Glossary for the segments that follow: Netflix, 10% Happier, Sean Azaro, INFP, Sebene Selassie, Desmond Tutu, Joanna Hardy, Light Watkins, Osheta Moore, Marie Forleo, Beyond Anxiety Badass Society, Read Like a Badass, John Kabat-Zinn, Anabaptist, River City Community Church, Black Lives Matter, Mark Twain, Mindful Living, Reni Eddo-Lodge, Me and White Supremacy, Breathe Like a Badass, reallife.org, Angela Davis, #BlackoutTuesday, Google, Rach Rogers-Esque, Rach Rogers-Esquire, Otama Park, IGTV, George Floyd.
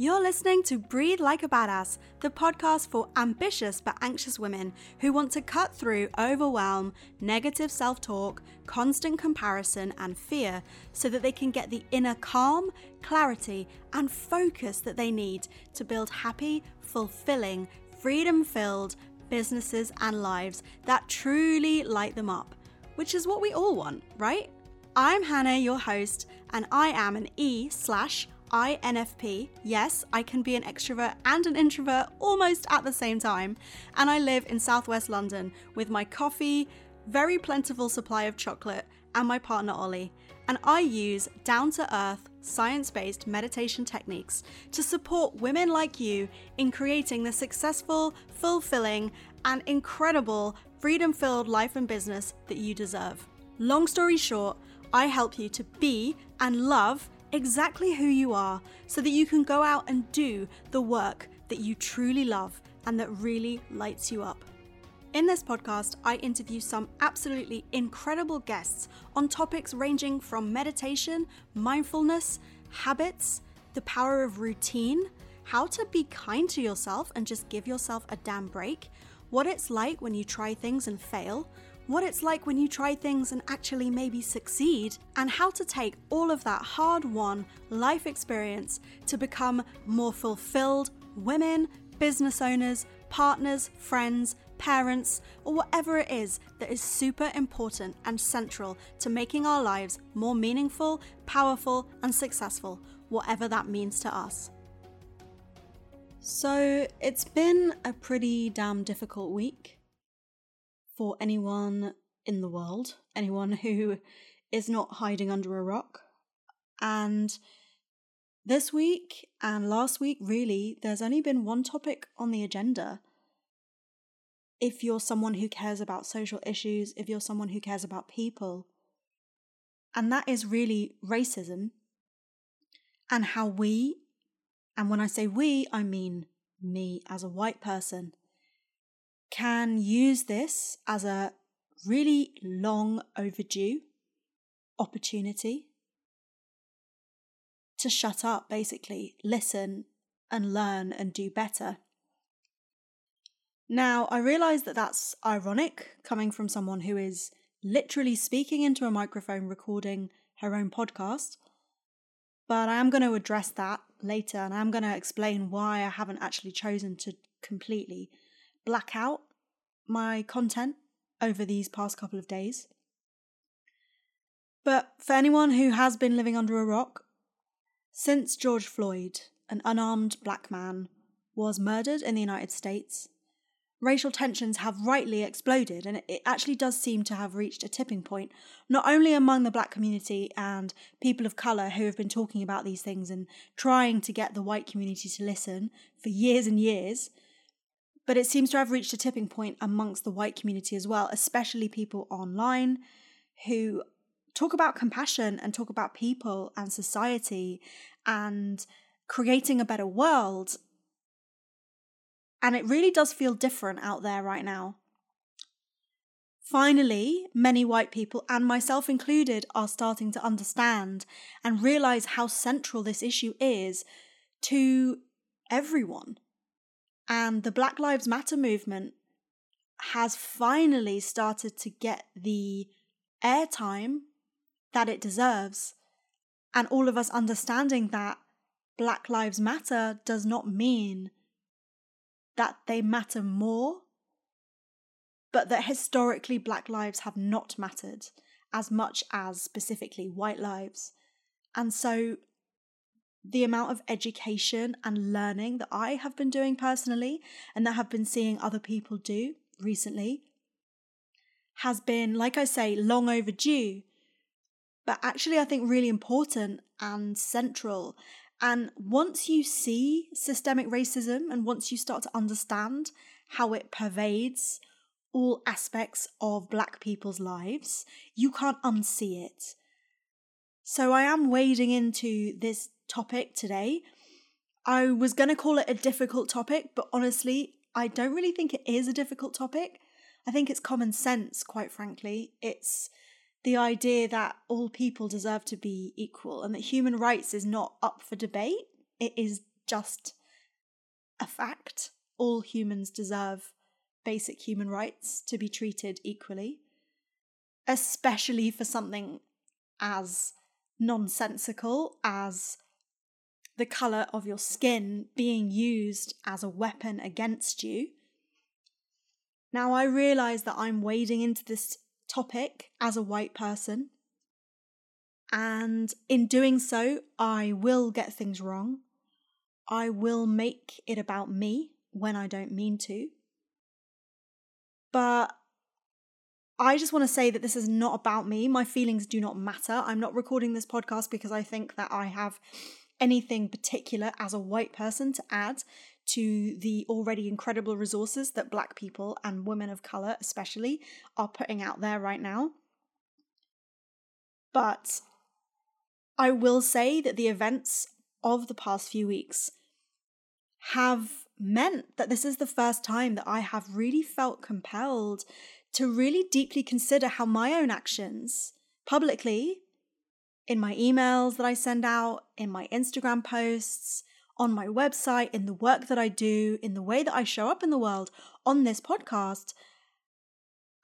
You're listening to Breathe Like a Badass, the podcast for ambitious but anxious women who want to cut through overwhelm, negative self-talk, constant comparison and fear so that they can get the inner calm, clarity and focus that they need to build happy, fulfilling, freedom-filled businesses and lives that truly light them up, which is what we all want, right? I'm Hannah, your host, and I am an INFP, yes, I can be an extrovert and an introvert almost at the same time, and I live in southwest London with my coffee, very plentiful supply of chocolate, and my partner Ollie. And I use down-to-earth, science-based meditation techniques to support women like you in creating the successful, fulfilling, and incredible freedom-filled life and business that you deserve. Long story short, I help you to be and love exactly who you are so that you can go out and do the work that you truly love and that really lights you up. In this podcast, I interview some absolutely incredible guests on topics ranging from meditation, mindfulness, habits, the power of routine, how to be kind to yourself and just give yourself a damn break, what it's like when you try things and fail, what it's like when you try things and actually maybe succeed, and how to take all of that hard-won life experience to become more fulfilled women, business owners, partners, friends, parents, or whatever it is that is super important and central to making our lives more meaningful, powerful, and successful, whatever that means to us. So it's been a pretty damn difficult week for anyone in the world, anyone who is not hiding under a rock. And this week and last week, really, there's only been one topic on the agenda. If you're someone who cares about social issues, if you're someone who cares about people, and that is really racism and how we, and when I say we, I mean me as a white person, can use this as a really long overdue opportunity to shut up, basically, listen and learn and do better. Now, I realise that that's ironic coming from someone who is literally speaking into a microphone recording her own podcast, but I am going to address that later and I'm going to explain why I haven't actually chosen to completely black out my content over these past couple of days. But for anyone who has been living under a rock, since George Floyd, an unarmed black man, was murdered in the United States, racial tensions have rightly exploded, and it actually does seem to have reached a tipping point, not only among the black community and people of colour who have been talking about these things and trying to get the white community to listen for years and years, but it seems to have reached a tipping point amongst the white community as well, especially people online who talk about compassion and talk about people and society and creating a better world. And it really does feel different out there right now. Finally, many white people, and myself included, are starting to understand and realise how central this issue is to everyone. And the Black Lives Matter movement has finally started to get the airtime that it deserves. And all of us understanding that Black Lives Matter does not mean that they matter more, but that historically Black lives have not mattered as much as specifically white lives. And so the amount of education and learning that I have been doing personally and that I have been seeing other people do recently has been, like I say, long overdue, but actually I think really important and central. And once you see systemic racism and once you start to understand how it pervades all aspects of black people's lives, you can't unsee it. So I am wading into this topic today. I was going to call it a difficult topic, but honestly, I don't really think it is a difficult topic. I think it's common sense, quite frankly. It's the idea that all people deserve to be equal and that human rights is not up for debate. It is just a fact. All humans deserve basic human rights to be treated equally, especially for something as nonsensical as the colour of your skin being used as a weapon against you. Now, I realise that I'm wading into this topic as a white person, and in doing so, I will get things wrong. I will make it about me when I don't mean to. But I just want to say that this is not about me. My feelings do not matter. I'm not recording this podcast because I think that I have anything particular as a white person to add to the already incredible resources that Black people and women of colour especially are putting out there right now. But I will say that the events of the past few weeks have meant that this is the first time that I have really felt compelled to really deeply consider how my own actions publicly, in my emails that I send out, in my Instagram posts, on my website, in the work that I do, in the way that I show up in the world, on this podcast,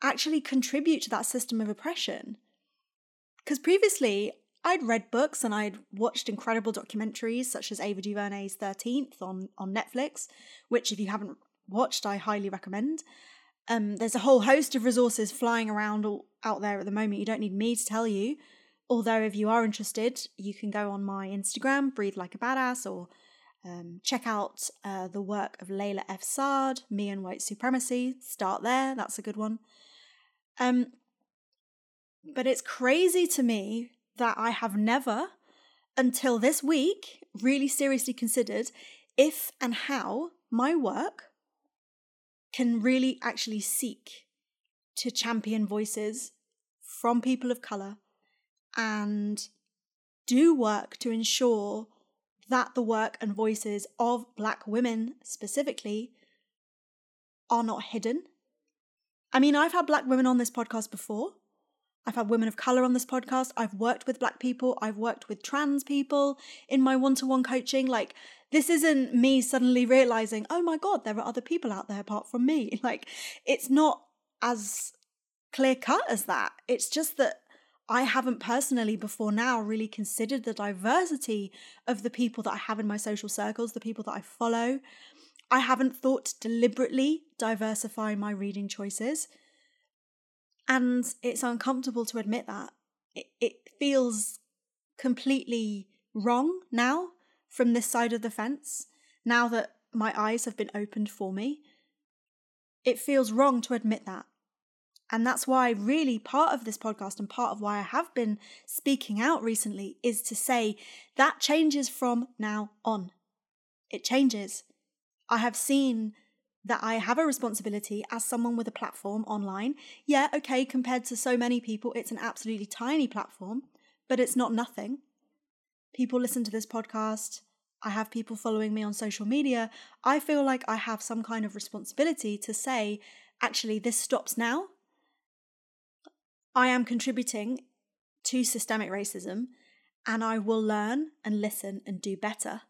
actually contribute to that system of oppression. Because previously, I'd read books and I'd watched incredible documentaries such as Ava DuVernay's 13th on Netflix, which if you haven't watched, I highly recommend. There's a whole host of resources flying around all out there at the moment. You don't need me to tell you. Although if you are interested, you can go on my Instagram, Breathe Like a Badass, or check out the work of Layla F. Saad, Me and White Supremacy. Start there. That's a good one. But it's crazy to me that I have never, until this week, really seriously considered if and how my work can really actually seek to champion voices from people of colour and do work to ensure that the work and voices of Black women specifically are not hidden. I mean, I've had Black women on this podcast before. I've had women of colour on this podcast. I've worked with Black people. I've worked with trans people in my one-to-one coaching. Like, this isn't me suddenly realising, oh my God, there are other people out there apart from me. Like, it's not as clear-cut as that. It's just that I haven't personally before now really considered the diversity of the people that I have in my social circles, the people that I follow. I haven't thought to deliberately diversify my reading choices. And it's uncomfortable to admit that. It feels completely wrong now from this side of the fence, now that my eyes have been opened for me. It feels wrong to admit that. And that's why really part of this podcast and part of why I have been speaking out recently is to say that changes from now on. It changes. I have seen that I have a responsibility as someone with a platform online. Yeah, okay, compared to so many people, it's an absolutely tiny platform, but it's not nothing. People listen to this podcast. I have people following me on social media. I feel like I have some kind of responsibility to say, actually, this stops now. I am contributing to systemic racism, and I will learn and listen and do better.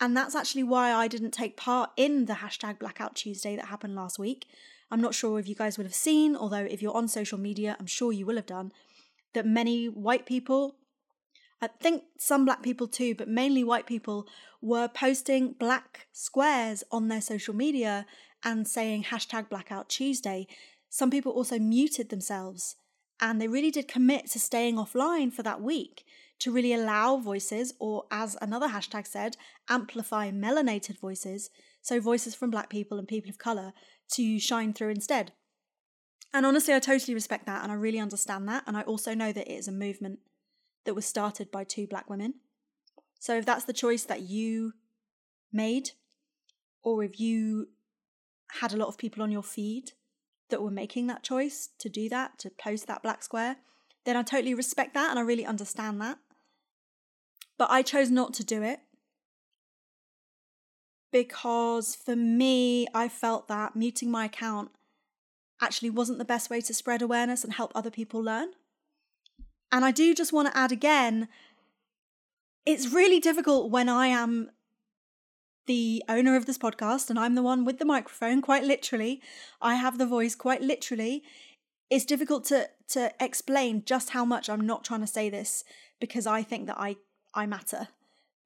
And that's actually why I didn't take part in the #BlackoutTuesday that happened last week. I'm not sure if you guys would have seen, although if you're on social media, I'm sure you will have done, that many white people, I think some Black people too, but mainly white people, were posting black squares on their social media and saying #BlackoutTuesday. Some people also muted themselves, and they really did commit to staying offline for that week, to really allow voices, or as another hashtag said, amplify melanated voices, so voices from Black people and people of colour, to shine through instead. And honestly, I totally respect that, and I really understand that, and I also know that it is a movement that was started by two Black women. So if that's the choice that you made, or if you had a lot of people on your feed that were making that choice to do that, to post that black square, then I totally respect that and I really understand that. But I chose not to do it because for me, I felt that muting my account actually wasn't the best way to spread awareness and help other people learn. And I do just want to add again, it's really difficult when I am the owner of this podcast, and I'm the one with the microphone, quite literally. I have the voice, quite literally. It's difficult to explain just how much I'm not trying to say this because I think that I matter.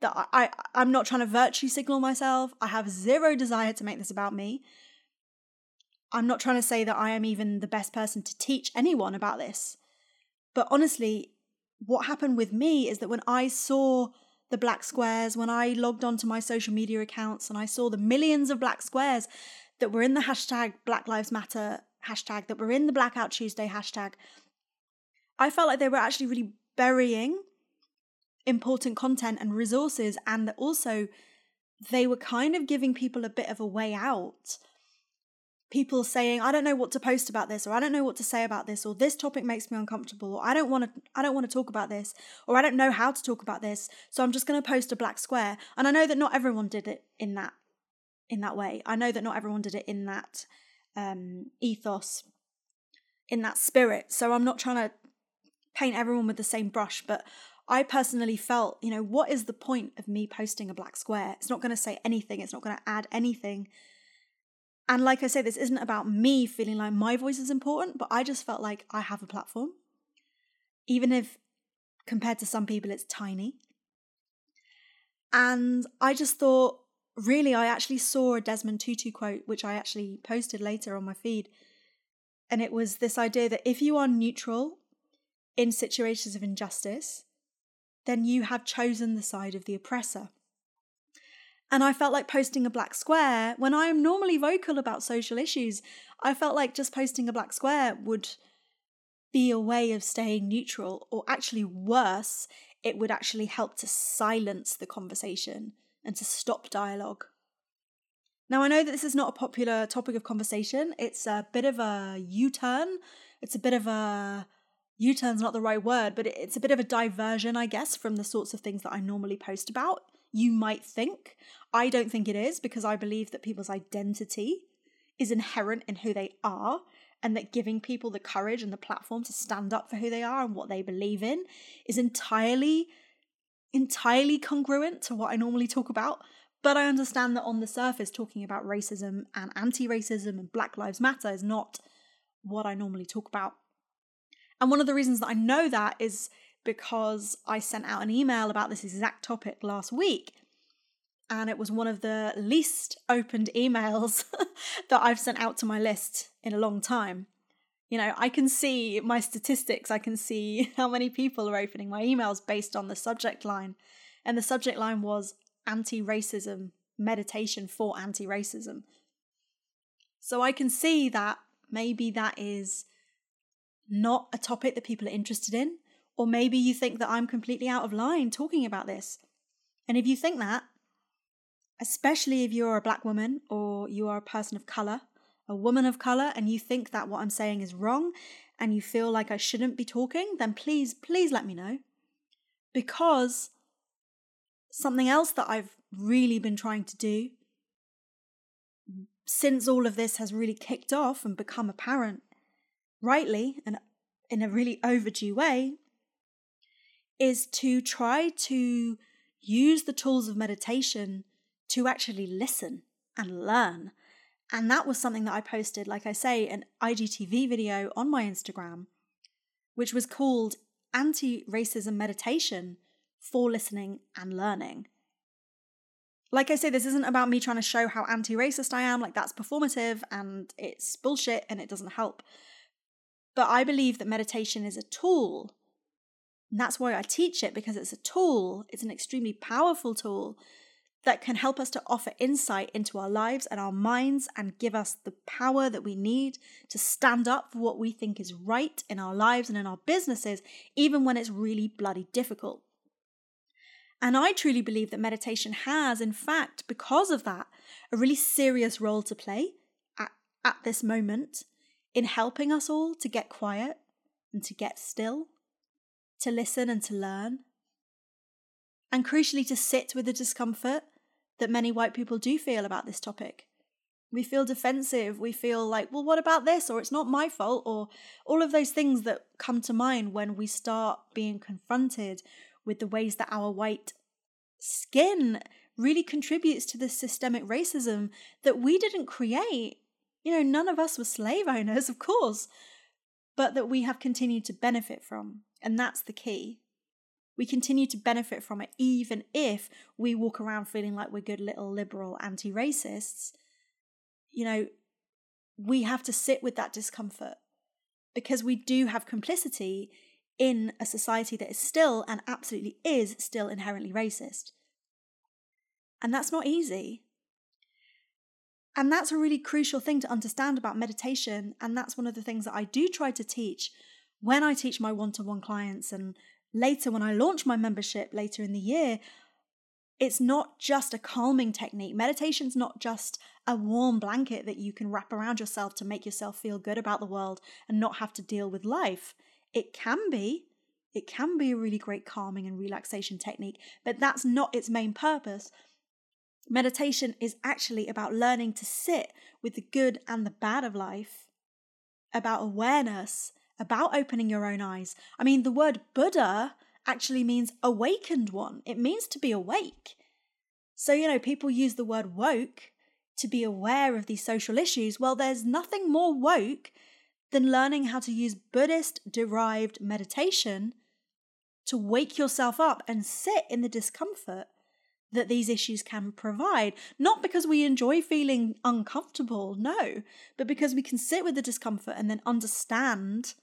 That I'm not trying to virtue signal myself. I have zero desire to make this about me. I'm not trying to say that I am even the best person to teach anyone about this. But honestly, what happened with me is that when I saw the black squares, when I logged onto my social media accounts and I saw the millions of black squares that were in the hashtag Black Lives Matter hashtag, that were in the Blackout Tuesday hashtag, I felt like they were actually really burying important content and resources, and that also they were kind of giving people a bit of a way out. People saying, I don't know what to post about this, or I don't know what to say about this, or this topic makes me uncomfortable, or I don't want to talk about this, or I don't know how to talk about this, so I'm just going to post a black square. And I know that not everyone did it in that way. I know that not everyone did it in that ethos, in that spirit. So I'm not trying to paint everyone with the same brush, but I personally felt, what is the point of me posting a black square? It's not going to say anything. It's not going to add anything. And like I say, this isn't about me feeling like my voice is important, but I just felt like I have a platform, even if compared to some people it's tiny. And I just thought, really, I actually saw a Desmond Tutu quote, which I actually posted later on my feed. And it was this idea that if you are neutral in situations of injustice, then you have chosen the side of the oppressor. And I felt like posting a black square, when I am normally vocal about social issues, I felt like just posting a black square would be a way of staying neutral, or actually worse, it would actually help to silence the conversation and to stop dialogue. Now, I know that this is not a popular topic of conversation. It's a bit of a U-turn. U-turn's not the right word, but it's a bit of a diversion, I guess, from the sorts of things that I normally post about. You might think. I don't think it is, because I believe that people's identity is inherent in who they are, and that giving people the courage and the platform to stand up for who they are and what they believe in is entirely congruent to what I normally talk about. But I understand that on the surface, talking about racism and anti-racism and Black Lives Matter is not what I normally talk about. And one of the reasons that I know that is because I sent out an email about this exact topic last week, and it was one of the least opened emails that I've sent out to my list in a long time. I can see my statistics, I can see how many people are opening my emails based on the subject line, and the subject line was anti-racism, meditation for anti-racism. So I can see that maybe that is not a topic that people are interested in. Or maybe you think that I'm completely out of line talking about this. And if you think that, especially if you're a black woman or you are a person of colour, a woman of colour, and you think that what I'm saying is wrong and you feel like I shouldn't be talking, then please let me know. Because something else that I've really been trying to do since all of this has really kicked off and become apparent, rightly and in a really overdue way, is to try to use the tools of meditation to actually listen and learn. And that was something that I posted, like I say, an IGTV video on my Instagram, which was called Anti-Racism Meditation for Listening and Learning. Like I say, this isn't about me trying to show how anti-racist I am, like that's performative and it's bullshit and it doesn't help. But I believe that meditation is a tool. And that's why I teach it, because it's a tool, it's an extremely powerful tool that can help us to offer insight into our lives and our minds and give us the power that we need to stand up for what we think is right in our lives and in our businesses, even when it's really bloody difficult. And I truly believe that meditation has, in fact, because of that, a really serious role to play at this moment in helping us all to get quiet and to get still, to listen and to learn, and crucially to sit with the discomfort that many white people do feel about this topic. We feel defensive, we feel like, well, what about this? Or it's not my fault, or all of those things that come to mind when we start being confronted with the ways that our white skin really contributes to this systemic racism that we didn't create. You know, none of us were slave owners, of course, but that we have continued to benefit from. And that's the key. We continue to benefit from it even if we walk around feeling like we're good little liberal anti-racists. You know, we have to sit with that discomfort because we do have complicity in a society that is still and absolutely is still inherently racist. And that's not easy. And that's a really crucial thing to understand about meditation. And that's one of the things that I do try to teach when I teach my one-to-one clients and later when I launch my membership later in the year. It's not just a calming technique. Meditation's not just a warm blanket that you can wrap around yourself to make yourself feel good about the world and not have to deal with life. It can be a really great calming and relaxation technique, but that's not its main purpose. Meditation is actually about learning to sit with the good and the bad of life, about awareness, about opening your own eyes. I mean, the word Buddha actually means awakened one. It means to be awake. So, you know, people use the word woke to be aware of these social issues. Well, there's nothing more woke than learning how to use Buddhist-derived meditation to wake yourself up and sit in the discomfort that these issues can provide. Not because we enjoy feeling uncomfortable, no, but because we can sit with the discomfort and then understand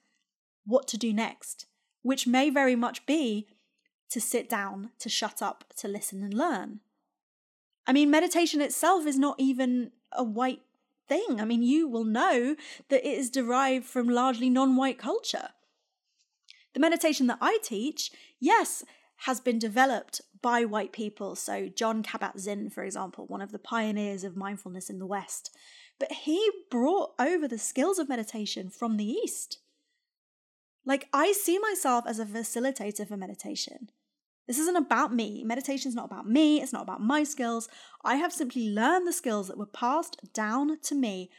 what to do next, which may very much be to sit down, to shut up, to listen and learn. I mean, meditation itself is not even a white thing. I mean, you will know that it is derived from largely non-white culture. The meditation that I teach, yes, has been developed by white people. So John Kabat-Zinn, for example, one of the pioneers of mindfulness in the West, but he brought over the skills of meditation from the East. Like, I see myself as a facilitator for meditation. This isn't about me. Meditation's not about me. It's not about my skills. I have simply learned the skills that were passed down to me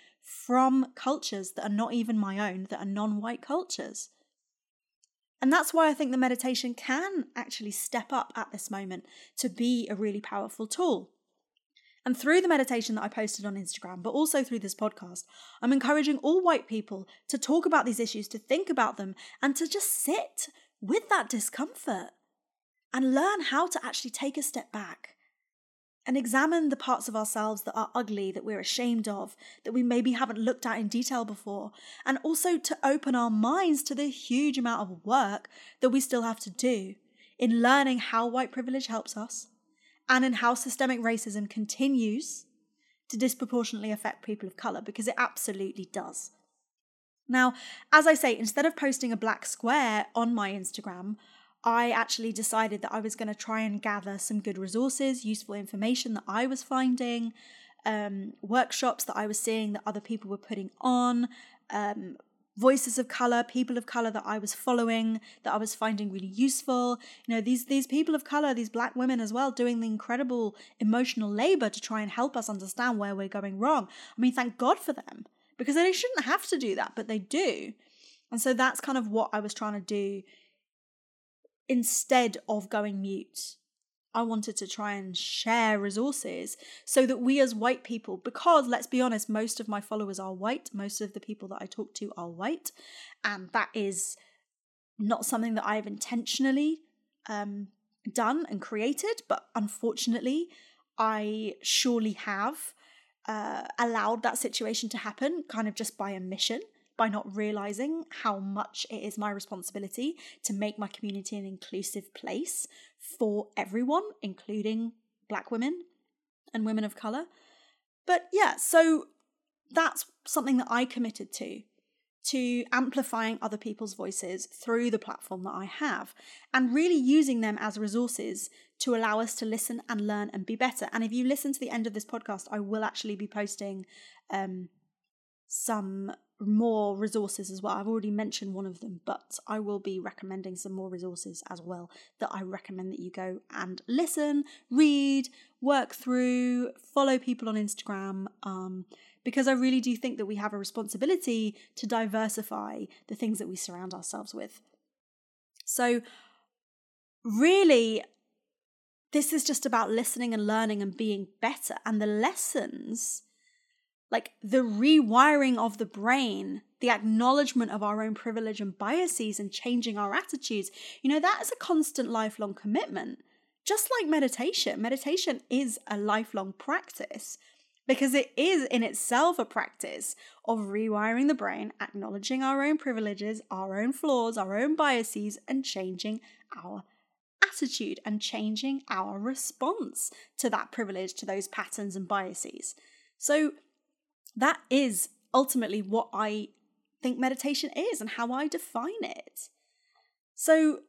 from cultures that are not even my own, that are non-white cultures. And that's why I think the meditation can actually step up at this moment to be a really powerful tool. And through the meditation that I posted on Instagram, but also through this podcast, I'm encouraging all white people to talk about these issues, to think about them, and to just sit with that discomfort and learn how to actually take a step back and examine the parts of ourselves that are ugly, that we're ashamed of, that we maybe haven't looked at in detail before, and also to open our minds to the huge amount of work that we still have to do in learning how white privilege helps us, and in how systemic racism continues to disproportionately affect people of colour, because it absolutely does. Now, as I say, instead of posting a black square on my Instagram, I actually decided that I was going to try and gather some good resources, useful information that I was finding, workshops that I was seeing that other people were putting on, voices of colour, people of colour that I was following, that I was finding really useful. You know, these people of colour, these black women as well, doing the incredible emotional labour to try and help us understand where we're going wrong. I mean, thank God for them, because they shouldn't have to do that, but they do. And so that's kind of what I was trying to do. Instead of going mute, I wanted to try and share resources so that we as white people, because let's be honest, most of my followers are white, most of the people that I talk to are white, and that is not something that I've intentionally done and created, but unfortunately I surely have allowed that situation to happen kind of just by omission, by not realizing how much it is my responsibility to make my community an inclusive place for everyone, including black women and women of color. But yeah, so that's something that I committed to amplifying other people's voices through the platform that I have, and really using them as resources to allow us to listen and learn and be better. And if you listen to the end of this podcast, I will actually be posting some more resources as well. I've already mentioned one of them, but I will be recommending some more resources as well that I recommend that you go and listen, read, work through, follow people on Instagram, because I really do think that we have a responsibility to diversify the things that we surround ourselves with. So really, This is just about listening and learning and being better. And the lessons, like the rewiring of the brain, the acknowledgement of our own privilege and biases and changing our attitudes, you know, that is a constant lifelong commitment. Just like meditation. Meditation is a lifelong practice because it is in itself a practice of rewiring the brain, acknowledging our own privileges, our own flaws, our own biases, and changing our attitude and changing our response to that privilege, to those patterns and biases. So that is ultimately what I think meditation is and how I define it. So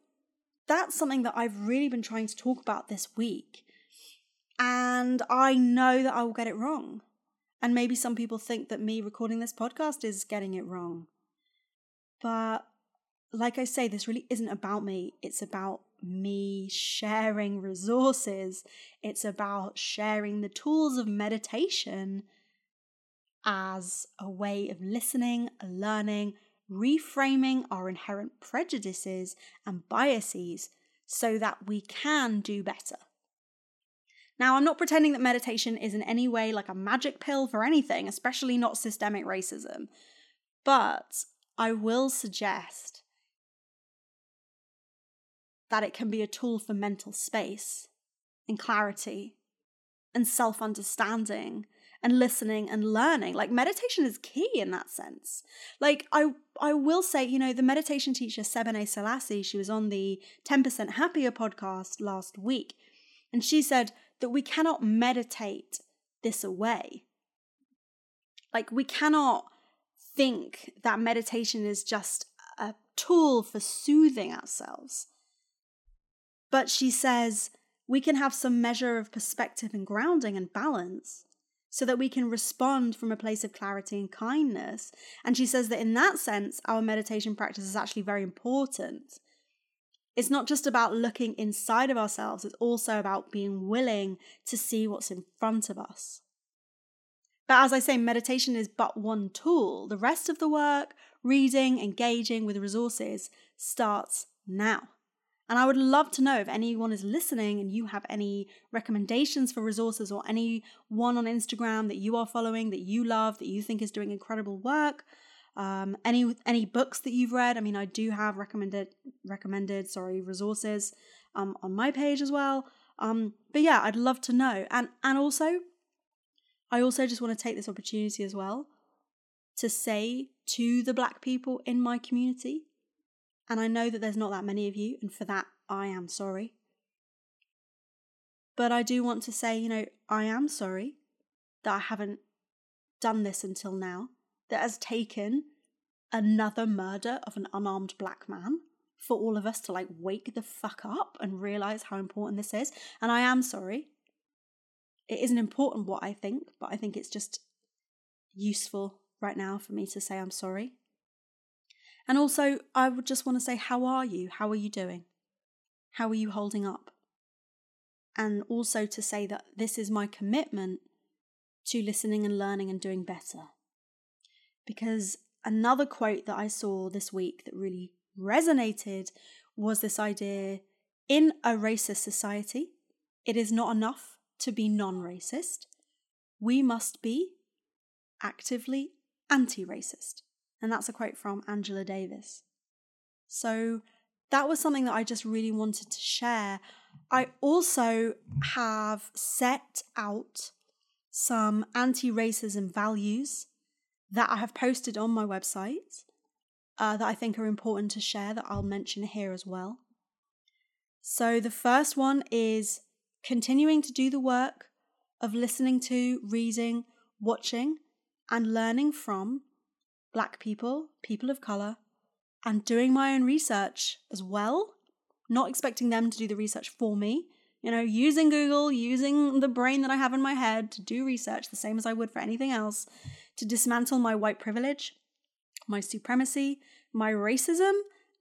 that's something that I've really been trying to talk about this week. And I know that I will get it wrong. And maybe some people think that me recording this podcast is getting it wrong. But like I say, this really isn't about me. It's about me sharing resources. It's about sharing the tools of meditation as a way of listening, learning, reframing our inherent prejudices and biases so that we can do better. Now, I'm not pretending that meditation is in any way like a magic pill for anything, especially not systemic racism, but I will suggest that it can be a tool for mental space and clarity and self-understanding and listening and learning. Like, meditation is key in that sense. Like, I will say, you know, the meditation teacher Sebene Selassie, she was on the 10% Happier podcast last week, and she said that we cannot meditate this away. Like, we cannot think that meditation is just a tool for soothing ourselves. But she says we can have some measure of perspective and grounding and balance, so that we can respond from a place of clarity and kindness. And she says that in that sense, our meditation practice is actually very important. It's not just about looking inside of ourselves, it's also about being willing to see what's in front of us. But as I say, meditation is but one tool. The rest of the work, reading, engaging with resources, starts now. And I would love to know if anyone is listening and you have any recommendations for resources or anyone on Instagram that you are following, that you love, that you think is doing incredible work, any books that you've read. I mean, I do have recommended resources on my page as well. But yeah, I'd love to know. And also, I also just want to take this opportunity as well to say to the Black people in my community, and I know that there's not that many of you, and for that, I am sorry. But I do want to say, you know, I am sorry that I haven't done this until now, that has taken another murder of an unarmed Black man for all of us to like wake the fuck up and realize how important this is. And I am sorry. It isn't important what I think, but I think it's just useful right now for me to say I'm sorry. And also, I would just want to say, how are you? How are you doing? How are you holding up? And also to say that this is my commitment to listening and learning and doing better. Because another quote that I saw this week that really resonated was this idea, in a racist society, it is not enough to be non-racist. We must be actively anti-racist. And that's a quote from Angela Davis. So that was something that I just really wanted to share. I also have set out some anti-racism values that I have posted on my website that I think are important to share that I'll mention here as well. So the first one is continuing to do the work of listening to, reading, watching, and learning from Black people, people of colour, and doing my own research as well, not expecting them to do the research for me, you know, using Google, using the brain that I have in my head to do research, the same as I would for anything else, to dismantle my white privilege, my supremacy, my racism,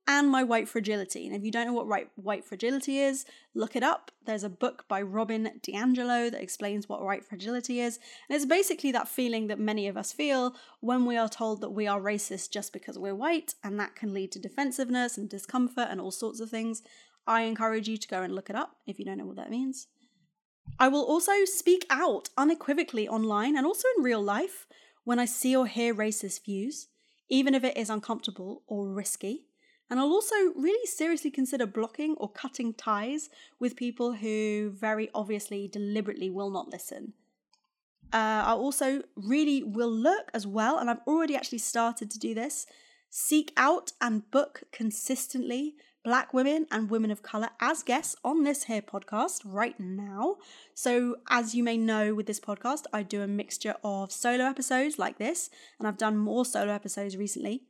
and my white fragility. And if you don't know what white fragility is, look it up. There's a book by Robin DiAngelo that explains what white fragility is. And it's basically that feeling that many of us feel when we are told that we are racist just because we're white, and that can lead to defensiveness and discomfort and all sorts of things. I encourage you to go and look it up if you don't know what that means. I will also speak out unequivocally online and also in real life when I see or hear racist views, even if it is uncomfortable or risky. And I'll also really seriously consider blocking or cutting ties with people who very obviously deliberately will not listen. I also really will look as well, and I've already actually started to do this, seek out and book consistently Black women and women of colour as guests on this here podcast right now. So as you may know with this podcast, I do a mixture of solo episodes like this, and I've done more solo episodes recently.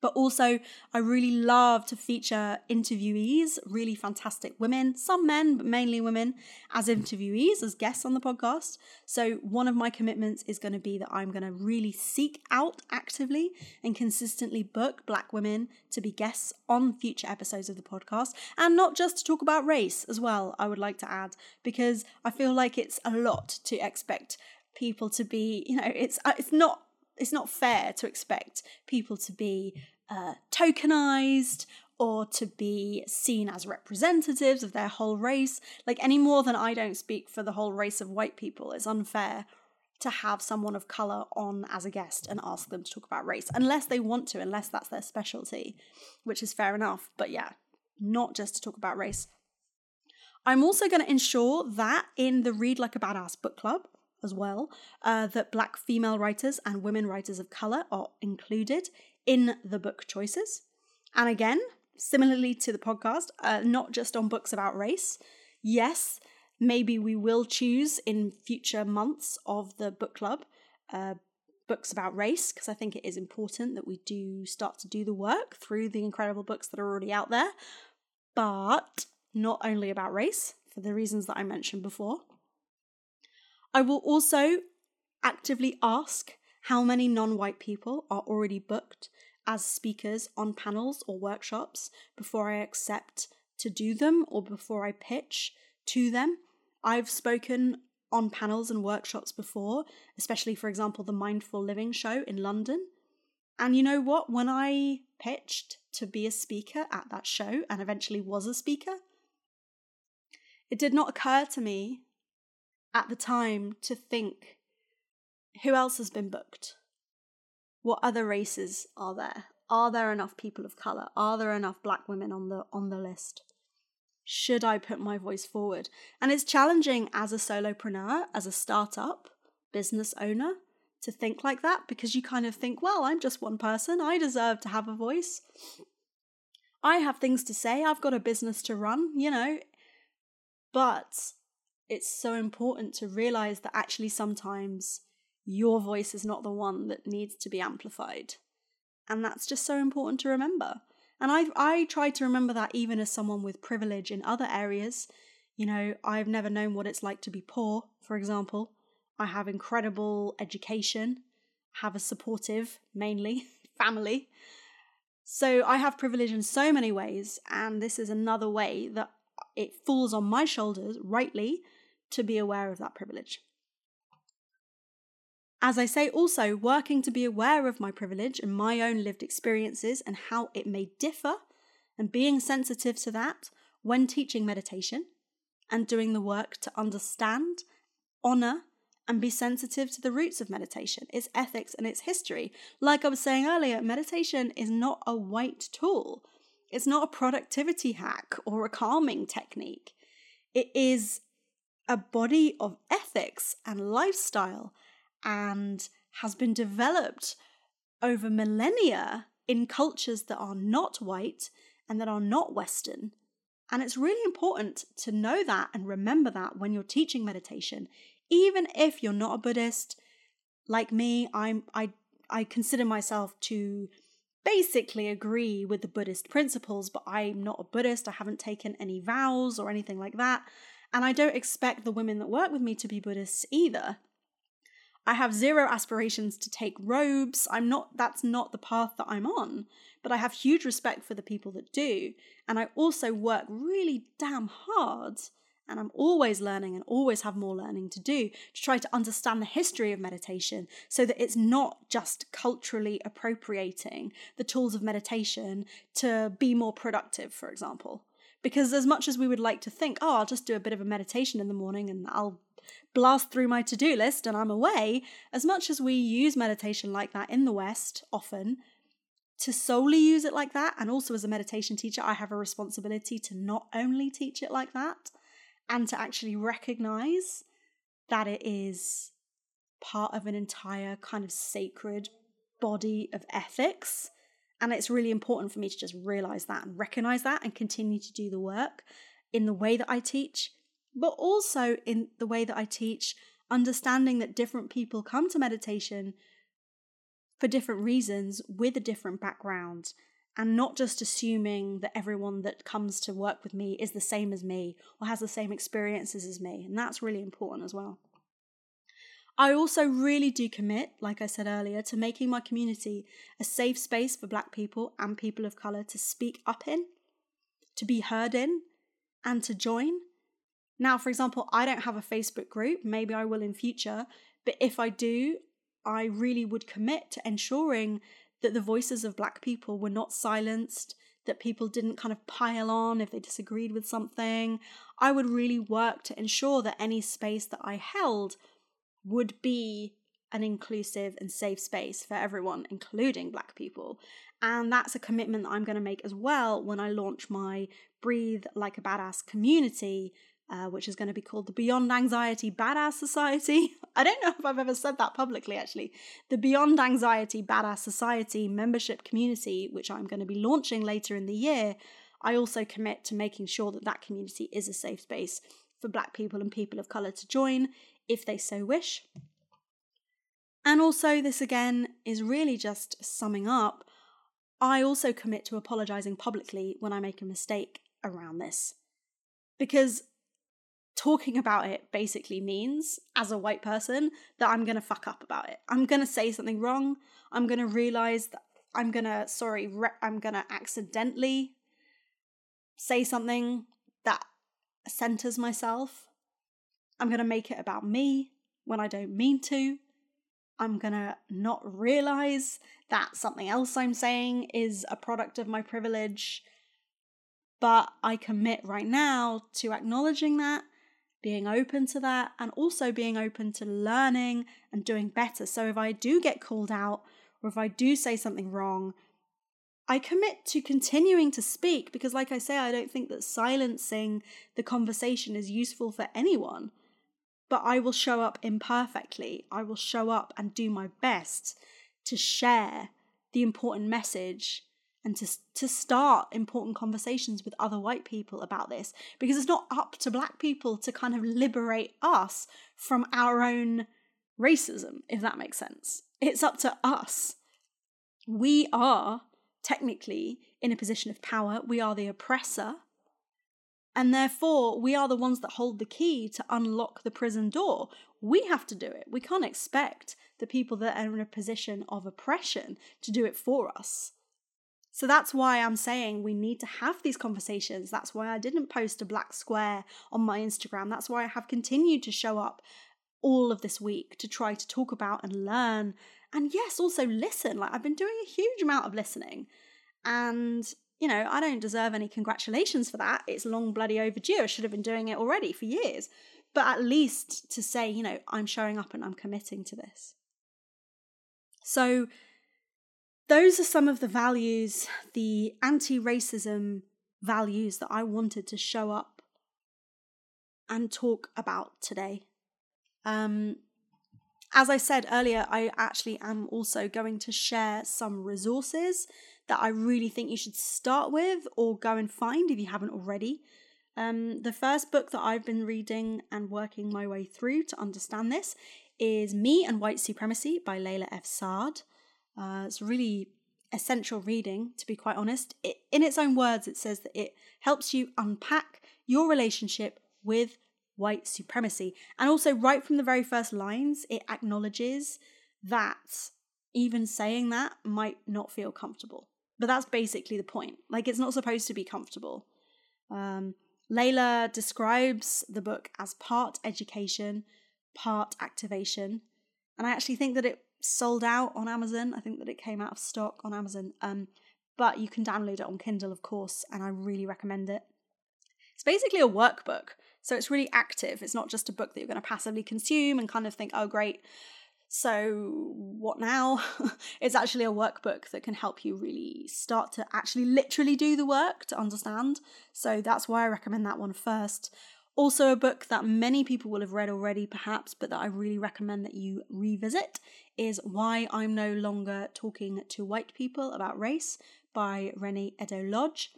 But also, I really love to feature interviewees, really fantastic women, some men, but mainly women, as interviewees, as guests on the podcast. So one of my commitments is going to be that I'm going to really seek out actively and consistently book Black women to be guests on future episodes of the podcast. And not just to talk about race as well, I would like to add, because I feel like it's a lot to expect people to be, you know, it's not fair to expect people to be tokenized or to be seen as representatives of their whole race. Like, any more than I don't speak for the whole race of white people, it's unfair to have someone of colour on as a guest and ask them to talk about race, unless they want to, unless that's their specialty, which is fair enough. But yeah, not just to talk about race. I'm also going to ensure that in the Read Like a Badass book club, as well, that Black female writers and women writers of colour are included in the book choices. And again, similarly to the podcast, not just on books about race. Yes, maybe we will choose in future months of the book club books about race, because I think it is important that we do start to do the work through the incredible books that are already out there, but not only about race, for the reasons that I mentioned before. I will also actively ask how many non-white people are already booked as speakers on panels or workshops before I accept to do them or before I pitch to them. I've spoken on panels and workshops before, especially, for example, the Mindful Living show in London. And you know what? When I pitched to be a speaker at that show and eventually was a speaker, it did not occur to me at the time to think, who else has been booked? What other races are there? Are there enough people of colour? Are there enough Black women on the list? Should I put my voice forward? And it's challenging as a solopreneur, as a startup business owner, to think like that, because you kind of think, well, I'm just one person. I deserve to have a voice. I have things to say. I've got a business to run, you know. But it's so important to realize that actually sometimes your voice is not the one that needs to be amplified. And that's just so important to remember. And I try to remember that even as someone with privilege in other areas. You know, I've never known what it's like to be poor, for example. I have incredible education, have a supportive, mainly, family. So I have privilege in so many ways. And this is another way that it falls on my shoulders, rightly, to be aware of that privilege. As I say, also working to be aware of my privilege and my own lived experiences and how it may differ, and being sensitive to that when teaching meditation and doing the work to understand, honour, and be sensitive to the roots of meditation, its ethics and its history. Like I was saying earlier, meditation is not a white tool. It's not a productivity hack or a calming technique. It is a body of ethics and lifestyle, and has been developed over millennia in cultures that are not white and that are not Western. And it's really important to know that and remember that when you're teaching meditation. Even if you're not a Buddhist, like me, I consider myself to basically agree with the Buddhist principles, but I'm not a Buddhist. I haven't taken any vows or anything like that. And I don't expect the women that work with me to be Buddhists either. I have zero aspirations to take robes. That's not the path that I'm on, but I have huge respect for the people that do. And I also work really damn hard, and I'm always learning and always have more learning to do to try to understand the history of meditation, so that it's not just culturally appropriating the tools of meditation to be more productive, for example. Because as much as we would like to think, oh, I'll just do a bit of a meditation in the morning and I'll blast through my to-do list and I'm away, as much as we use meditation like that in the West often, to solely use it like that, and also as a meditation teacher, I have a responsibility to not only teach it like that, and to actually recognize that it is part of an entire kind of sacred body of ethics. And it's really important for me to just realize that and recognize that and continue to do the work in the way that I teach, but also in the way that I teach, understanding that different people come to meditation for different reasons with a different background, and not just assuming that everyone that comes to work with me is the same as me or has the same experiences as me. And that's really important as well. I also really do commit, like I said earlier, to making my community a safe space for Black people and people of colour to speak up in, to be heard in, and to join. Now, for example, I don't have a Facebook group. Maybe I will in future. But if I do, I really would commit to ensuring that the voices of Black people were not silenced, that people didn't kind of pile on if they disagreed with something. I would really work to ensure that any space that I held would be an inclusive and safe space for everyone, including Black people. And that's a commitment that I'm going to make as well when I launch my Breathe Like a Badass community, which is going to be called the Beyond Anxiety Badass Society. I don't know if I've ever said that publicly, actually. The Beyond Anxiety Badass Society membership community, which I'm going to be launching later in the year. I also commit to making sure that that community is a safe space for Black people and people of colour to join, if they so wish. And also, this again is really just summing up, I also commit to apologising publicly when I make a mistake around this. Because talking about it basically means, as a white person, that I'm going to fuck up about it. I'm going to say something wrong. I'm going to realise that I'm going to accidentally say something that centres myself. I'm going to make it about me when I don't mean to. I'm going to not realise that something else I'm saying is a product of my privilege. But I commit right now to acknowledging that, being open to that, and also being open to learning and doing better. So if I do get called out or if I do say something wrong, I commit to continuing to speak, because like I say, I don't think that silencing the conversation is useful for anyone. But I will show up imperfectly. I will show up and do my best to share the important message and to start important conversations with other white people about this. Because it's not up to Black people to kind of liberate us from our own racism, if that makes sense. It's up to us. We are technically in a position of power. We are the oppressor. And therefore, we are the ones that hold the key to unlock the prison door. We have to do it. We can't expect the people that are in a position of oppression to do it for us. So that's why I'm saying we need to have these conversations. That's why I didn't post a black square on my Instagram. That's why I have continued to show up all of this week to try to talk about and learn. And yes, also listen. Like, I've been doing a huge amount of listening. And you know, I don't deserve any congratulations for that. It's long bloody overdue. I should have been doing it already for years. But at least to say, you know, I'm showing up and I'm committing to this. So those are some of the values, the anti-racism values that I wanted to show up and talk about today. As I said earlier, I actually am also going to share some resources that I really think you should start with or go and find if you haven't already. The first book that I've been reading and working my way through to understand this is Me and White Supremacy by Layla F. Saad. It's really essential reading, to be quite honest. In its own words, it says that it helps you unpack your relationship with white supremacy. And also, right from the very first lines, it acknowledges that even saying that might not feel comfortable. But that's basically the point. Like, it's not supposed to be comfortable. Layla describes the book as part education, part activation. And I actually think that it sold out on Amazon. I think that it came out of stock on Amazon. But you can download it on Kindle, of course, and I really recommend it. It's basically a workbook. So it's really active. It's not just a book that you're going to passively consume and kind of think, oh, great, so what now? It's actually a workbook that can help you really start to actually literally do the work to understand. So that's why I recommend that one first. Also a book that many people will have read already perhaps, but that I really recommend that you revisit is Why I'm No Longer Talking to White People About Race by Reni Eddo-Lodge.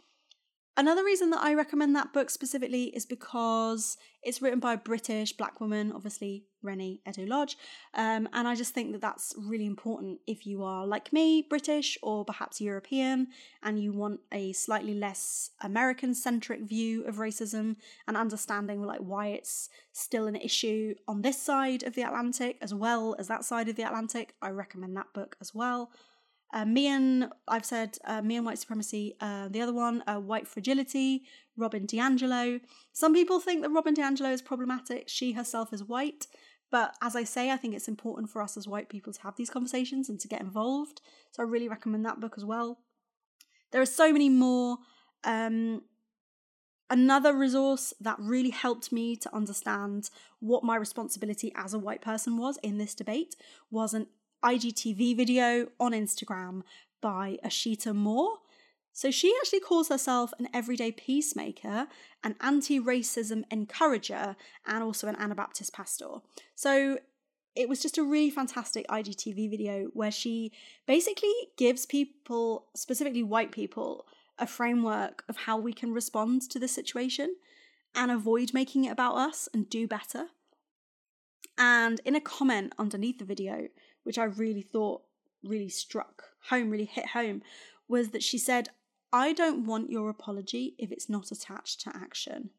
Another reason that I recommend that book specifically is because it's written by a British black woman, obviously Reni Eddo-Lodge, and I just think that that's really important if you are, like me, British or perhaps European, and you want a slightly less American-centric view of racism and understanding like why it's still an issue on this side of the Atlantic as well as that side of the Atlantic. I recommend that book as well. Me and White Supremacy, the other one, White Fragility, Robin DiAngelo. Some people think that Robin DiAngelo is problematic. She herself is white. But as I say, I think it's important for us as white people to have these conversations and to get involved. So I really recommend that book as well. There are so many more. Another resource that really helped me to understand what my responsibility as a white person was in this debate was an IGTV video on Instagram by Osheta Moore. So she actually calls herself an everyday peacemaker, an anti-racism encourager, and also an Anabaptist pastor. So it was just a really fantastic IGTV video where she basically gives people, specifically white people, a framework of how we can respond to this situation and avoid making it about us and do better. And in a comment underneath the video, which I really thought really struck home, really hit home, was that she said, "I don't want your apology if it's not attached to action.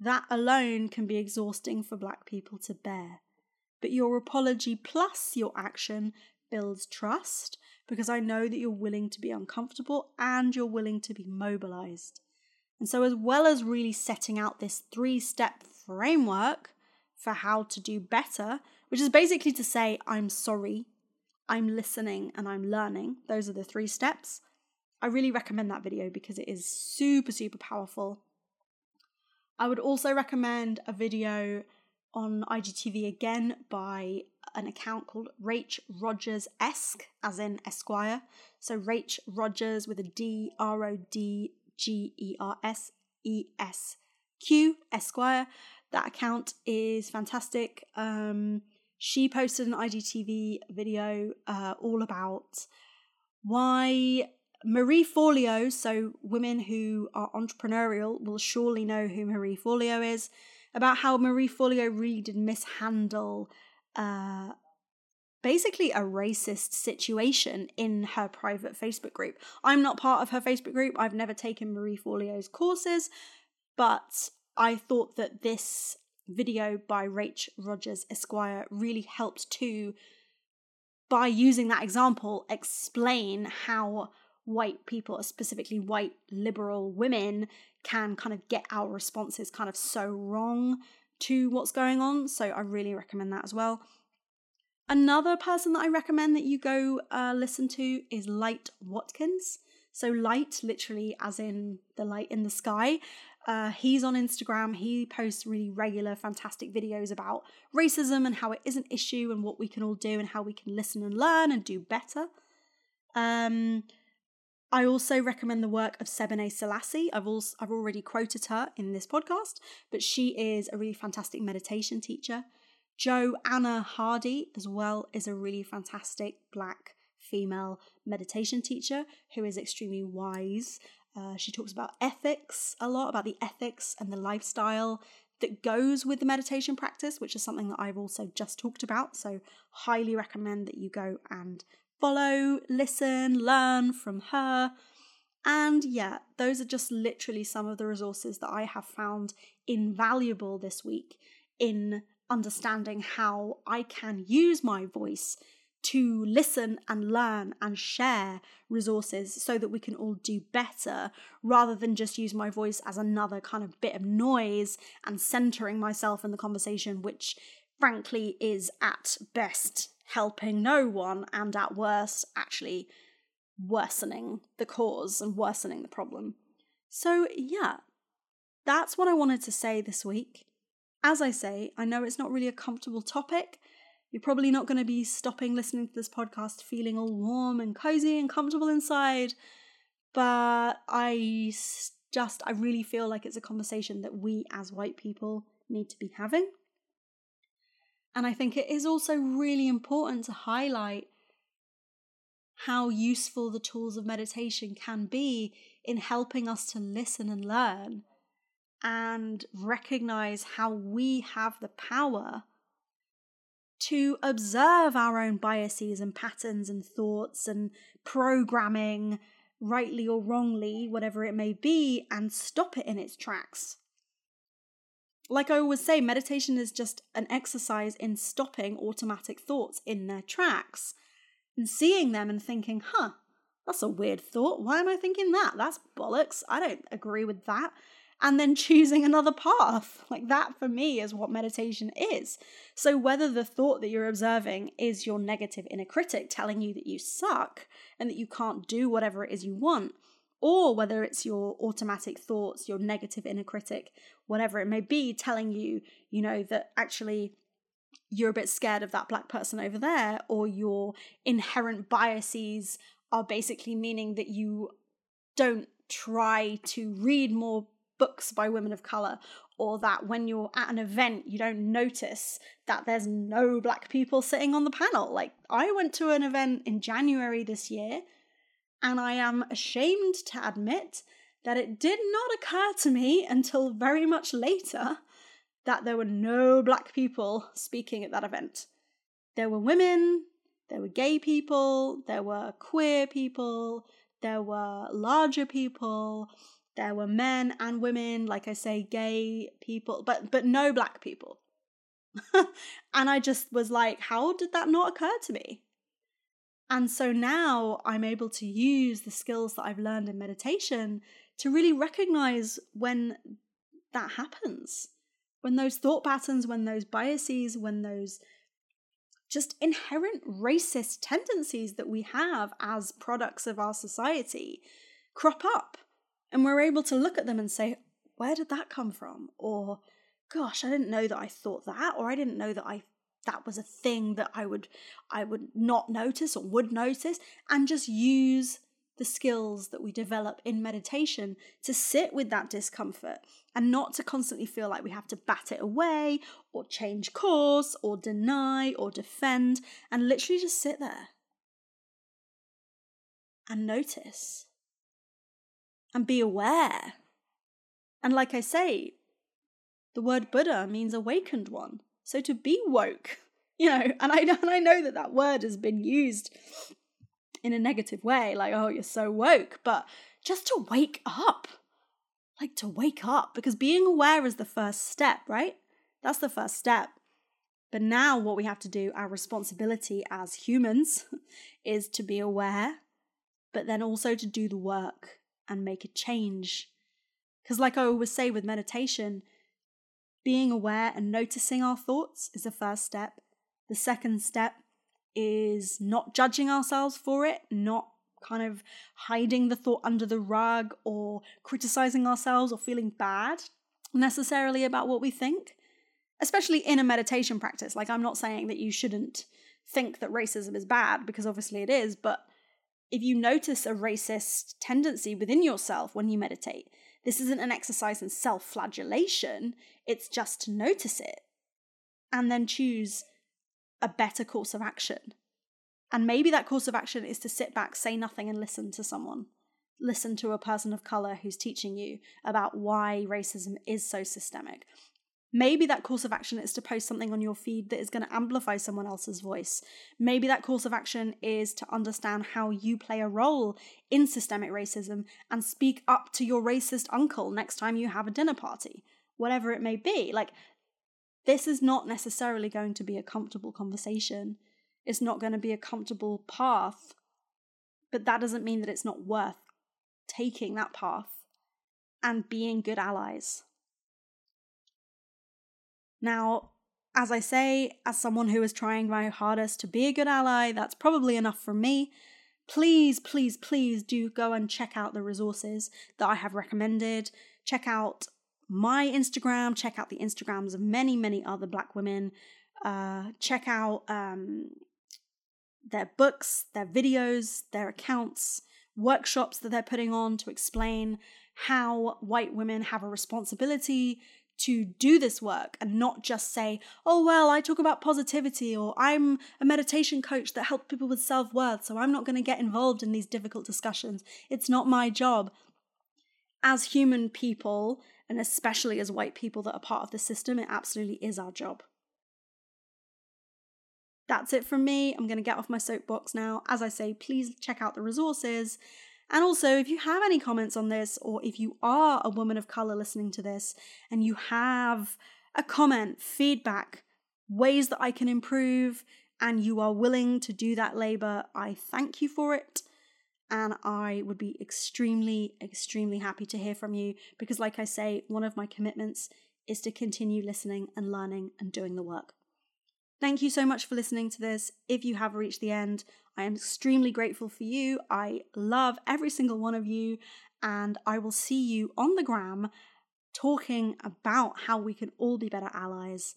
That alone can be exhausting for black people to bear. But your apology plus your action builds trust because I know that you're willing to be uncomfortable and you're willing to be mobilized." And so as well as really setting out this 3-step framework for how to do better, which is basically to say, I'm sorry, I'm listening, and I'm learning. Those are the 3 steps. I really recommend that video because it is super, super powerful. I would also recommend a video on IGTV again by an account called Rach Rogers-Esque, as in Esquire. So Rach Rogers with a DRODGERSESQ, Esquire. That account is fantastic. She posted an IGTV video all about why Marie Forleo, so women who are entrepreneurial will surely know who Marie Forleo is, about how Marie Forleo really did mishandle basically a racist situation in her private Facebook group. I'm not part of her Facebook group. I've never taken Marie Forleo's courses, but I thought that this video by Rach Rogers Esquire really helped to, by using that example, explain how white people, specifically white liberal women, can kind of get our responses kind of so wrong to what's going on. So I really recommend that as well. Another person that I recommend that you go listen to is Light Watkins. So Light, literally as in the light in the sky. He's on Instagram. He posts really regular, fantastic videos about racism and how it is an issue and what we can all do and how we can listen and learn and do better. I also recommend the work of Sebene Selassie. I've already quoted her in this podcast, but she is a really fantastic meditation teacher. Joanna Hardy as well is a really fantastic black female meditation teacher who is extremely wise. She talks about ethics a lot, about the ethics and the lifestyle that goes with the meditation practice, which is something that I've also just talked about. So highly recommend that you go and follow, listen, learn from her. And yeah, those are just literally some of the resources that I have found invaluable this week in understanding how I can use my voice to listen and learn and share resources so that we can all do better, rather than just use my voice as another kind of bit of noise and centering myself in the conversation, which frankly is at best helping no one and at worst actually worsening the cause and worsening the problem. So yeah, That's what I wanted to say this week. As I say, I know it's not really a comfortable topic. You're probably not going to be stopping listening to this podcast feeling all warm and cozy and comfortable inside, but I really feel like it's a conversation that we as white people need to be having. And I think it is also really important to highlight how useful the tools of meditation can be in helping us to listen and learn and recognize how we have the power to observe our own biases and patterns and thoughts and programming, rightly or wrongly, whatever it may be, and stop it in its tracks. Like I always say, meditation is just an exercise in stopping automatic thoughts in their tracks and seeing them and thinking, that's a weird thought. Why am I thinking that? That's bollocks. I don't agree with that. And then choosing another path. Like, that for me is what meditation is. So whether the thought that you're observing is your negative inner critic telling you that you suck and that you can't do whatever it is you want, or whether it's your automatic thoughts, your negative inner critic, whatever it may be, telling you, that actually you're a bit scared of that black person over there, or your inherent biases are basically meaning that you don't try to read more books by women of colour, or that when you're at an event you don't notice that there's no black people sitting on the panel. Like, I went to an event in January this year, and I am ashamed to admit that it did not occur to me until very much later that there were no black people speaking at that event. There were women, there were gay people, there were queer people, there were larger people. There were men and women, like I say, gay people, but no black people. And I just was like, how did that not occur to me? And so now I'm able to use the skills that I've learned in meditation to really recognize when that happens, when those thought patterns, when those biases, when those just inherent racist tendencies that we have as products of our society crop up. And we're able to look at them and say, where did that come from? Or, gosh, I didn't know that I thought that, or I didn't know that that was a thing that I would not notice or would notice, and just use the skills that we develop in meditation to sit with that discomfort and not to constantly feel like we have to bat it away or change course or deny or defend, and literally just sit there and notice. And be aware. And like I say, the word Buddha means awakened one. So to be woke, and I know that word has been used in a negative way, like, oh, you're so woke, but just to wake up, because being aware is the first step, right? That's the first step. But now what we have to do, our responsibility as humans, is to be aware, but then also to do the work and make a change. Because like I always say with meditation, being aware and noticing our thoughts is the first step. The second step is not judging ourselves for it, not kind of hiding the thought under the rug or criticizing ourselves or feeling bad necessarily about what we think, especially in a meditation practice. Like, I'm not saying that you shouldn't think that racism is bad, because obviously it is, but if you notice a racist tendency within yourself when you meditate, this isn't an exercise in self-flagellation, it's just to notice it and then choose a better course of action. And maybe that course of action is to sit back, say nothing, and listen to someone. Listen to a person of colour who's teaching you about why racism is so systemic. Maybe that course of action is to post something on your feed that is going to amplify someone else's voice. Maybe that course of action is to understand how you play a role in systemic racism and speak up to your racist uncle next time you have a dinner party, whatever it may be. Like, this is not necessarily going to be a comfortable conversation. It's not going to be a comfortable path, but that doesn't mean that it's not worth taking that path and being good allies. Now, as I say, as someone who is trying my hardest to be a good ally, that's probably enough from me. Please, please, please do go and check out the resources that I have recommended. Check out my Instagram. Check out the Instagrams of many, many other Black women. Check out their books, their videos, their accounts, workshops that they're putting on to explain how white women have a responsibility to do this work and not just say, oh, well, I talk about positivity, or I'm a meditation coach that helps people with self-worth, so I'm not going to get involved in these difficult discussions. It's not my job. As human people, and especially as white people that are part of the system, it absolutely is our job. That's it from me. I'm going to get off my soapbox now. As I say, please check out the resources. And also, if you have any comments on this, or if you are a woman of color listening to this and you have a comment, feedback, ways that I can improve, and you are willing to do that labor, I thank you for it. And I would be extremely, extremely happy to hear from you, because like I say, one of my commitments is to continue listening and learning and doing the work. Thank you so much for listening to this. If you have reached the end, I am extremely grateful for you. I love every single one of you, and I will see you on the gram talking about how we can all be better allies.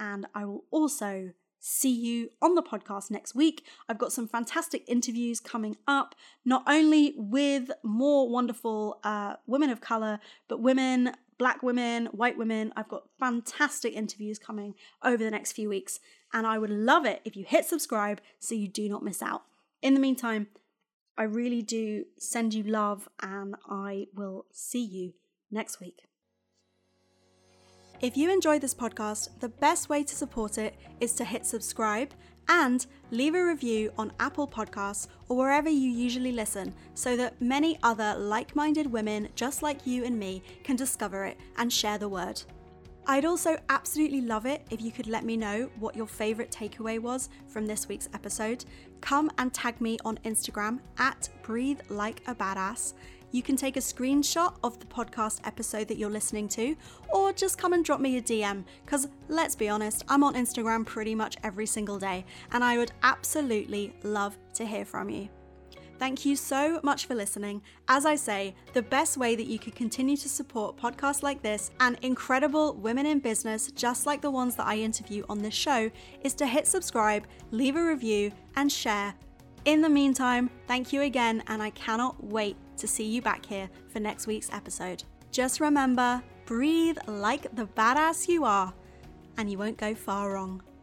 And I will also see you on the podcast next week. I've got some fantastic interviews coming up, not only with more wonderful women of color, but women, Black women, white women. I've got fantastic interviews coming over the next few weeks, and I would love it if you hit subscribe so you do not miss out. In the meantime, I really do send you love, and I will see you next week. If you enjoy this podcast, the best way to support it is to hit subscribe and leave a review on Apple Podcasts or wherever you usually listen, so that many other like-minded women just like you and me can discover it and share the word. I'd also absolutely love it if you could let me know what your favourite takeaway was from this week's episode. Come and tag me on Instagram at Breathe Like a Badass. You can take a screenshot of the podcast episode that you're listening to, or just come and drop me a DM, because let's be honest, I'm on Instagram pretty much every single day, and I would absolutely love to hear from you. Thank you so much for listening. As I say, the best way that you could continue to support podcasts like this and incredible women in business just like the ones that I interview on this show is to hit subscribe, leave a review, and share. In the meantime, thank you again, and I cannot wait to see you back here for next week's episode. Just remember, breathe like the badass you are, and you won't go far wrong.